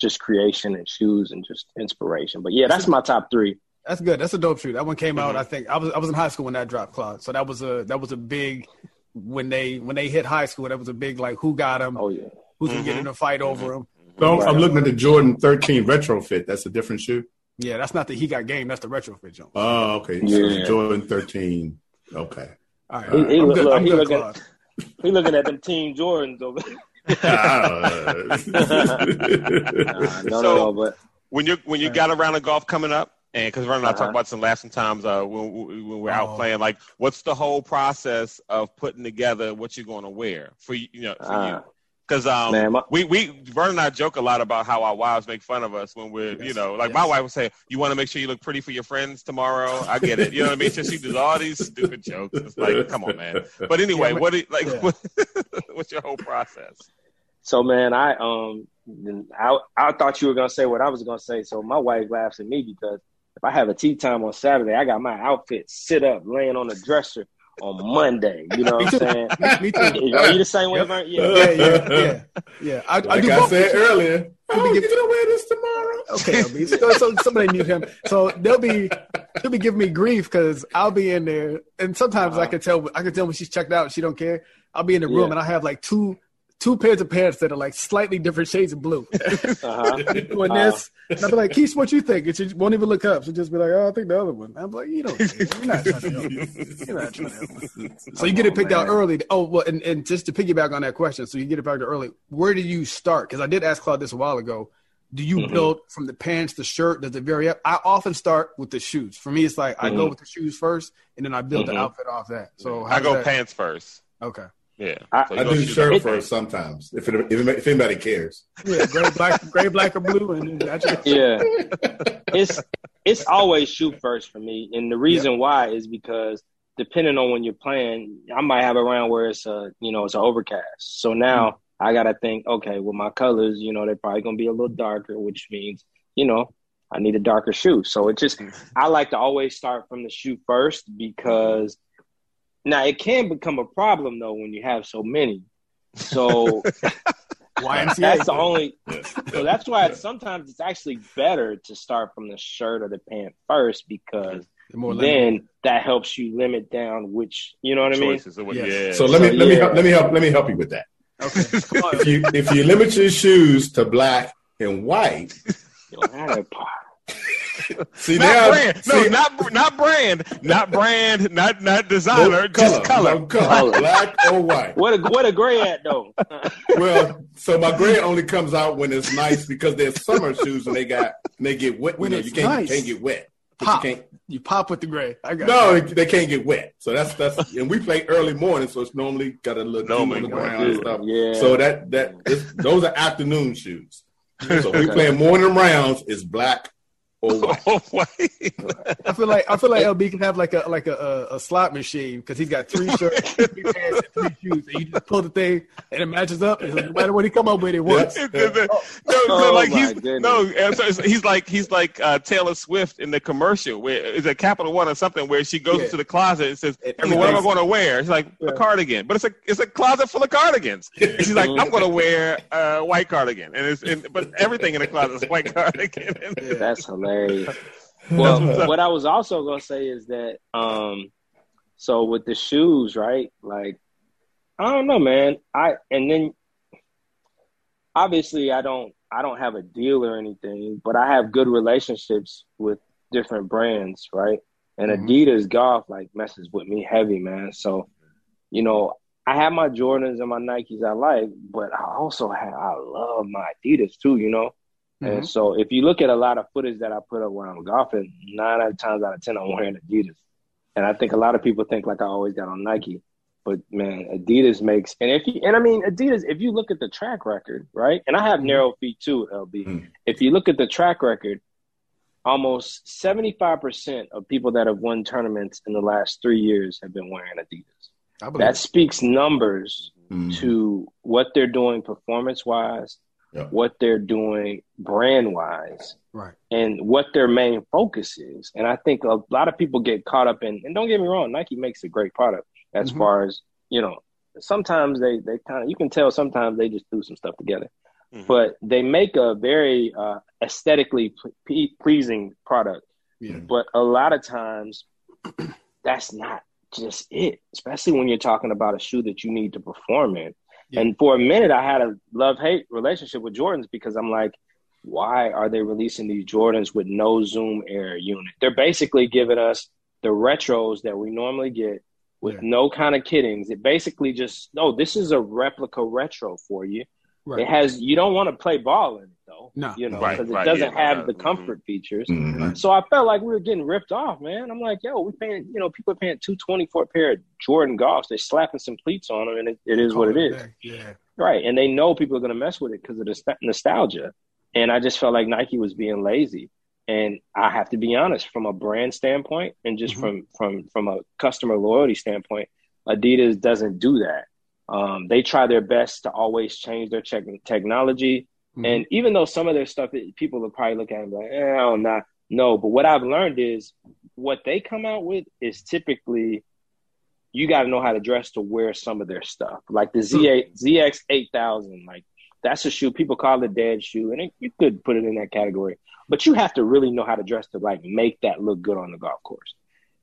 just creation and shoes and just inspiration. But yeah, that's my top 3. That's good. That's a dope shoe. That one came out. I think I was in high school when that dropped, Cloud. So that was a big, when they hit high school, that was a big, like, who got him? Oh yeah. Who's gonna get in a fight over him? So I'm looking at the Jordan 13 retrofit. That's a different shoe. Yeah. That's not the He Got Game. That's the retrofit jump. Oh, okay. Yeah. So Jordan 13. Okay. All right. He looking at them Team Jordans over there. But when you got a round of golf coming up, and because Ron and I talked about this in the last times when we're out playing, like, what's the whole process of putting together what you're going to wear for you? Because Vern and I joke a lot about how our wives make fun of us when we're, my wife would say, you want to make sure you look pretty for your friends tomorrow? I get it. You know what I mean? So she does all these stupid jokes. It's like, come on, man. But anyway, what's your whole process? So, man, I thought you were going to say what I was going to say. So my wife laughs at me because if I have a tea time on Saturday, I got my outfit sit up, laying on the dresser. On Monday, you know what I'm saying? Me too. Are you the same way, Vern? Yeah. Like I said earlier, I'm going to wear this tomorrow. Okay, so somebody knew him. So they'll be giving me grief because I'll be in there, and sometimes I can tell when she's checked out, she don't care. I'll be in the room and I have like two two pairs of pants that are like slightly different shades of blue. Doing this, and I'll be like, Keith, what you think? It won't even look up. She'll just be like, oh, I think the other one. I'm like, you don't. You're not trying to help me. You're not trying to help me. So you get it picked out early. Oh, well, and just to piggyback on that question, so you get it picked out early. Where do you start? Because I did ask Claude this a while ago. Do you build from the pants, the shirt? Does it vary up? I often start with the shoes. For me, it's like I go with the shoes first, and then I build the outfit off that. So I go pants first. Okay. Yeah. I do shirt first sometimes, if anybody cares. Yeah, gray, black, or blue. And then I just... Yeah. It's always shoe first for me. And the reason why is because depending on when you're playing, I might have a round where it's a, you know, it's an overcast. So now I got to think, okay, well, my colors, you know, they're probably going to be a little darker, which means, you know, I need a darker shoe. So it just, I like to always start from the shoe first because now it can become a problem though when you have so many. So that's the only, so that's why sometimes it's actually better to start from the shirt or the pant first because then that helps you limit down which, you know what I mean? So let me help you with that. Okay. If you limit your shoes to black and white, see now, not brand, not designer, just color, black or white. What a gray at though. Well, so my gray only comes out when it's nice because there's summer shoes and they get wet. When it's nice, you can't get wet. You pop with the gray. They can't get wet. So that's and we play early morning, so it's normally got a little dew on the ground and stuff. Yeah. So those are afternoon shoes. So we playing morning rounds. It's black or white. I feel like LB can have like a slot machine because he's got three shirts, three pants, and three shoes, and you just pull the thing and it matches up. And no matter what he come up with, it works. He's like Taylor Swift in the commercial where it's a Capital One or something where she goes to the closet and says, "What am I going to wear?" She's like a cardigan, but it's a closet full of cardigans. And she's like, "I'm going to wear a white cardigan," and but everything in the closet is a white cardigan. That's hilarious. Well, what I was also going to say is that, so with the shoes, right? Like, I don't know, man. And then obviously I don't have a deal or anything, but I have good relationships with different brands. Right. And Adidas Golf like messes with me heavy, man. So, you know, I have my Jordans and my Nikes I like, but I love my Adidas too, you know? And so if you look at a lot of footage that I put up when I'm golfing, 9 times out of 10, I'm wearing Adidas. And I think a lot of people think like I always got on Nike. But, man, Adidas makes – Adidas, if you look at the track record, right? And I have narrow feet too, LB. If you look at the track record, almost 75% of people that have won tournaments in the last 3 years have been wearing Adidas. That speaks numbers to what they're doing performance-wise, what they're doing brand-wise, right, and what their main focus is. And I think a lot of people get caught up in – and don't get me wrong, Nike makes a great product as far as, you know, sometimes they kind of – you can tell sometimes they just do some stuff together. But they make a very aesthetically pleasing product. Yeah. But a lot of times that's not just it, especially when you're talking about a shoe that you need to perform in. Yeah. And for a minute, I had a love-hate relationship with Jordans because I'm like, why are they releasing these Jordans with no Zoom Air unit? They're basically giving us the retros that we normally get with no kind of kiddings. It basically just, this is a replica retro for you. Right. It has, you don't want to play ball in it, though. No. You know, because it doesn't have the comfort features. So I felt like we were getting ripped off, man. I'm like, yo, people are paying $220 for a pair of Jordan Golfs. They're slapping some cleats on them, and it is what it is. Yeah. Right. And they know people are going to mess with it because of the nostalgia. And I just felt like Nike was being lazy. And I have to be honest, from a brand standpoint and just from a customer loyalty standpoint, Adidas doesn't do that. They try their best to always change their technology. And even though some of their stuff, people will probably look at it and be like, I don't know. No, but what I've learned is what they come out with is typically you got to know how to dress to wear some of their stuff. Like the ZX 8000, like that's a shoe. People call it dad shoe, and you could put it in that category. But you have to really know how to dress to like make that look good on the golf course.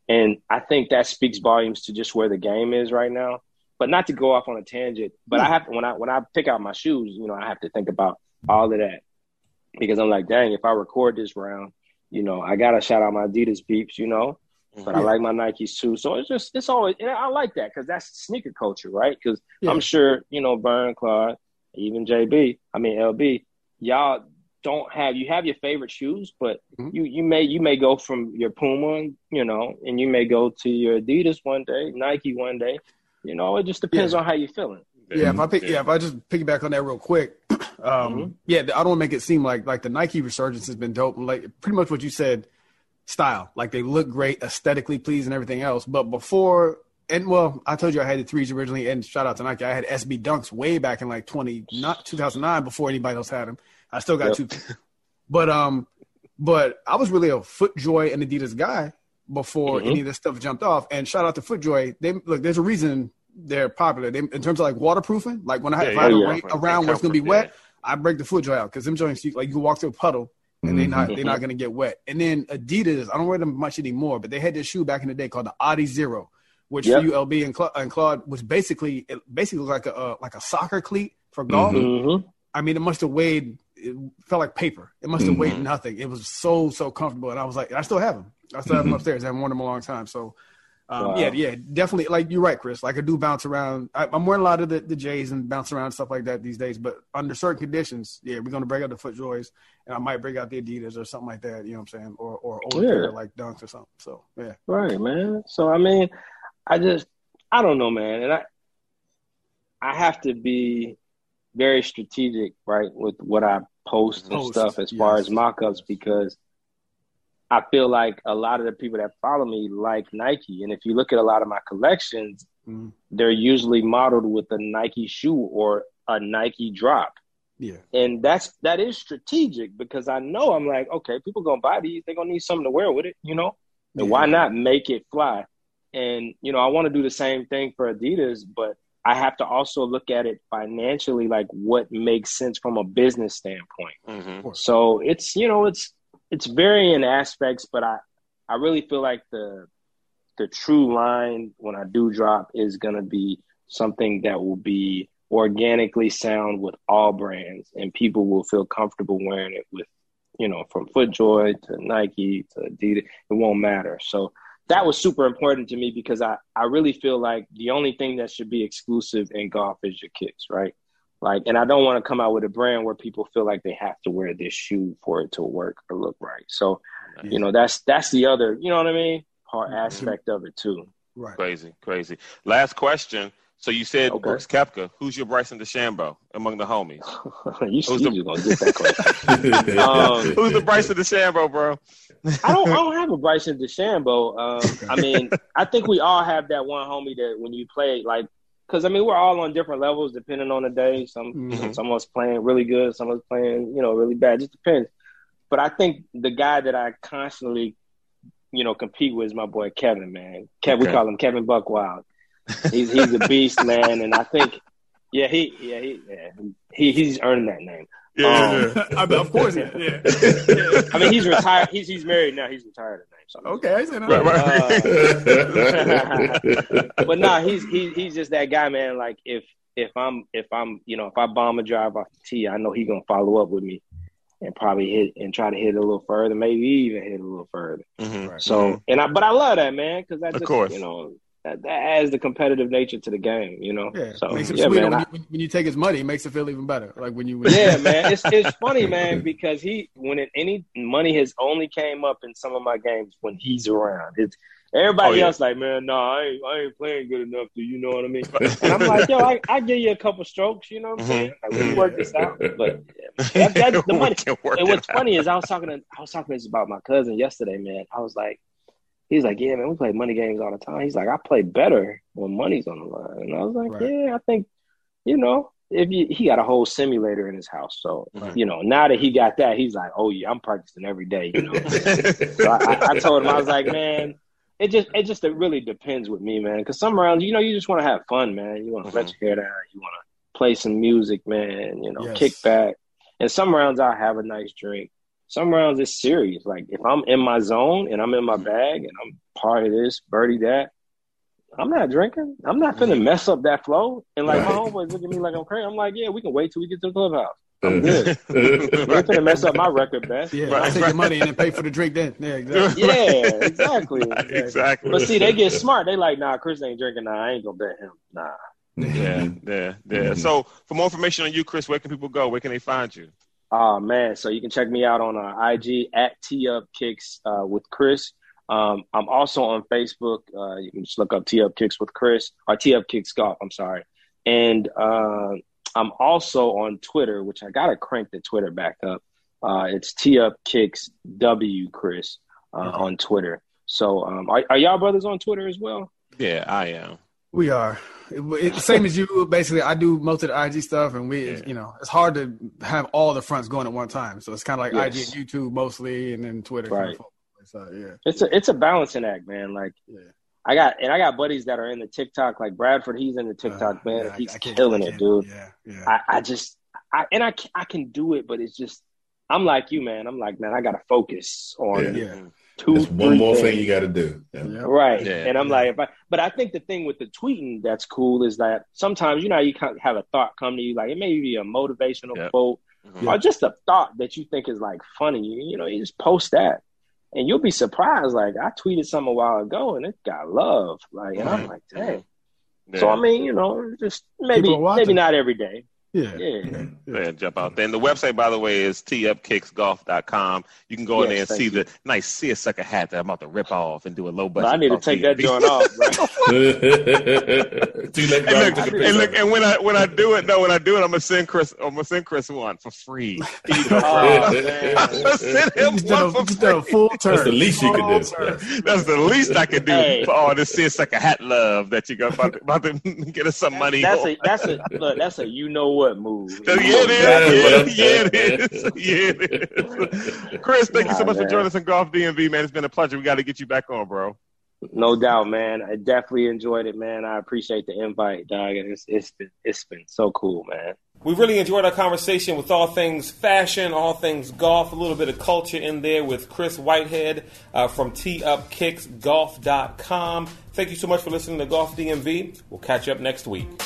And I think that speaks volumes to just where the game is right now. But not to go off on a tangent, but I have to, when I pick out my shoes, you know, I have to think about all of that, because I'm like, dang, if I record this round, you know, I gotta shout out my Adidas peeps, you know, but I like my Nikes too. So it's just, it's always, and I like that, because that's sneaker culture, right? Because I'm sure, you know, Byron, Claude, even JB, I mean LB, y'all don't have, you have your favorite shoes, but you may go from your Puma, you know, and you may go to your Adidas one day, Nike one day. You know, it just depends on how you're feeling. Yeah, if I just piggyback on that real quick. I don't want to make it seem like the Nike resurgence has been dope. Like pretty much what you said, style. Like they look great, aesthetically pleased and everything else. But before, and well, I told you I had the 3s originally, and shout out to Nike. I had SB Dunks way back in like 2009 before anybody else had them. I still got two. But I was really a FootJoy and Adidas guy before any of this stuff jumped off. And shout out to FootJoy. They look, there's a reason they're popular. They, in terms of like waterproofing, like when I have around where it's gonna be wet, I break the FootJoy out, because them joints, like you walk through a puddle and they're not gonna get wet. And then Adidas, I don't wear them much anymore, but they had this shoe back in the day called the Adi Zero, which ULB and Claude was basically like a soccer cleat for golf. I mean, it must have weighed. It felt like paper. It must have weighed nothing. It was so, so comfortable. And I was like, I still have them. Upstairs. I haven't worn them a long time. So, definitely. Like, you're right, Chris. Like, I do bounce around. I'm wearing a lot of the J's and bounce around and stuff like that these days. But under certain conditions, we're going to break out the FootJoys. And I might break out the Adidas or something like that. You know what I'm saying? Or older pair, like Dunks or something. So, yeah. Right, man. So, I mean, I don't know, man. And I have to be very strategic, right, with what I post and stuff as far as mock-ups, because I feel like a lot of the people that follow me like Nike. And if you look at a lot of my collections, they're usually modeled with a Nike shoe or a Nike drop. Yeah. And that is strategic, because I know I'm like, okay, people going to buy these. They're going to need something to wear with it, you know? And why not make it fly? And, you know, I want to do the same thing for Adidas, but I have to also look at it financially, like what makes sense from a business standpoint. So it's, you know, it's varying aspects, but I really feel like the true line when I do drop is going to be something that will be organically sound with all brands, and people will feel comfortable wearing it with, you know, from FootJoy to Nike to Adidas, it won't matter. So that was super important to me, because I really feel like the only thing that should be exclusive in golf is your kicks, right? Like, and I don't want to come out with a brand where people feel like they have to wear this shoe for it to work or look right. So, you know, that's the other, you know what I mean, part aspect of it too. Right. Crazy. Last question. So you said Brooks Koepka. Who's your Bryson DeChambeau among the homies? You're going to get that question. Who's the Bryson DeChambeau, bro? I don't have a Bryson DeChambeau. I mean, I think we all have that one homie that when you play, like, because, I mean, we're all on different levels depending on the day. Some of us playing really good. Some of us playing, you know, really bad. It just depends. But I think the guy that I constantly, you know, compete with is my boy Kevin, man. We call him Kevin Buckwild. He's a beast, man, and I think he's earned that name. I mean, of course. I mean, he's retired. He's married now. He's retired at name. So but no, he's just that guy, man. Like if I'm you know, if I bomb a drive off the tee, I know he's gonna follow up with me and probably hit and try to hit a little further, maybe even hit a little further. But I love that, man, because that's just, you know, that adds the competitive nature to the game, you know. Yeah, so makes it sweeter when you take his money, it makes it feel even better. Like when you win. Yeah, man, it's funny, man, because any money has only came up in some of my games when he's around. It's everybody else like, man, I ain't playing good enough, do you know what I mean? And I'm like, yo, I give you a couple strokes, you know what I'm saying? Like, we work this out, but yeah, that's the money. And what's funny is I was talking about my cousin yesterday, man. I was like. He's like, yeah, man, we play money games all the time. He's like, I play better when money's on the line. And I was like, I think, you know, he got a whole simulator in his house. So, you know, now that he got that, he's like, oh, yeah, I'm practicing every day. You know, so I told him, I was like, man, it really depends with me, man. Because some rounds, you know, you just want to have fun, man. You want to let your hair down. You want to play some music, man, you know, kick back. And some rounds I'll have a nice drink. Some rounds it's serious. Like if I'm in my zone and I'm in my bag and I'm part of this, birdie that, I'm not drinking. I'm not finna mess up that flow. And like my homeboys look at me like I'm crazy. I'm like, yeah, we can wait till we get to the clubhouse. I'm good. You're finna mess up my record, best. Yeah, I'll take your money and then pay for the drink then. Yeah, exactly. Yeah, exactly. Exactly. But see, they get smart. They like, nah, Chris ain't drinking. Nah, I ain't gonna bet him. Nah. Yeah. Mm-hmm. So for more information on you, Chris, where can people go? Where can they find you? Oh, man. So you can check me out on IG at Tee Up Kicks with Chris. I'm also on Facebook. You can just look up Tee Up Kicks with Chris or Tee Up Kicks Golf. I'm sorry. And I'm also on Twitter, which I got to crank the Twitter back up. It's Tee Up Kicks W Chris on Twitter. So are y'all brothers on Twitter as well? Yeah, I am. We are. Same as you. Basically, I do most of the IG stuff, and you know, it's hard to have all the fronts going at one time. So it's kind of like IG and YouTube mostly, and then Twitter. Right. So, yeah. It's a balancing act, man. Like I got buddies that are in the TikTok, like Bradford. He's in the TikTok, man. Yeah, he's killing it, dude. Yeah. I can do it, but it's just I'm like you, man. I'm like, man, I got to focus on. Yeah. There's one more thing you got to do. Yeah. Yep. Right. Yeah, and I'm like, but I think the thing with the tweeting that's cool is that sometimes, you know, you can't have a thought come to you. Like it may be a motivational quote or just a thought that you think is like funny. You know, you just post that and you'll be surprised. Like I tweeted something a while ago and it got love. Like, and I'm like, dang. Yeah. So, I mean, you know, just maybe not every day. Yeah, jump out there. And the website, by the way, is teeupkicksgolf.com. You can go in there and see the nice seersucker hat that I'm about to rip off and do a low budget. I need to take that joint off, bro. And look, and when I do it, I'm gonna send Chris one for free. I'm gonna send him one for free. Full turn. That's the least you can do. That's the least I can do for all this seersucker hat love that you got about to get us some money. That's a you know what. Move. Yeah, it is. Chris, thank you so much for joining us on Golf DMV, man. It's been a pleasure. We got to get you back on, bro. No doubt, man. I definitely enjoyed it, man. I appreciate the invite, dog. And it's been so cool, man. We really enjoyed our conversation with all things fashion, all things golf, a little bit of culture in there with Chris Whitehead from teeupkicksgolf.com. Thank you so much for listening to Golf DMV. We'll catch you up next week.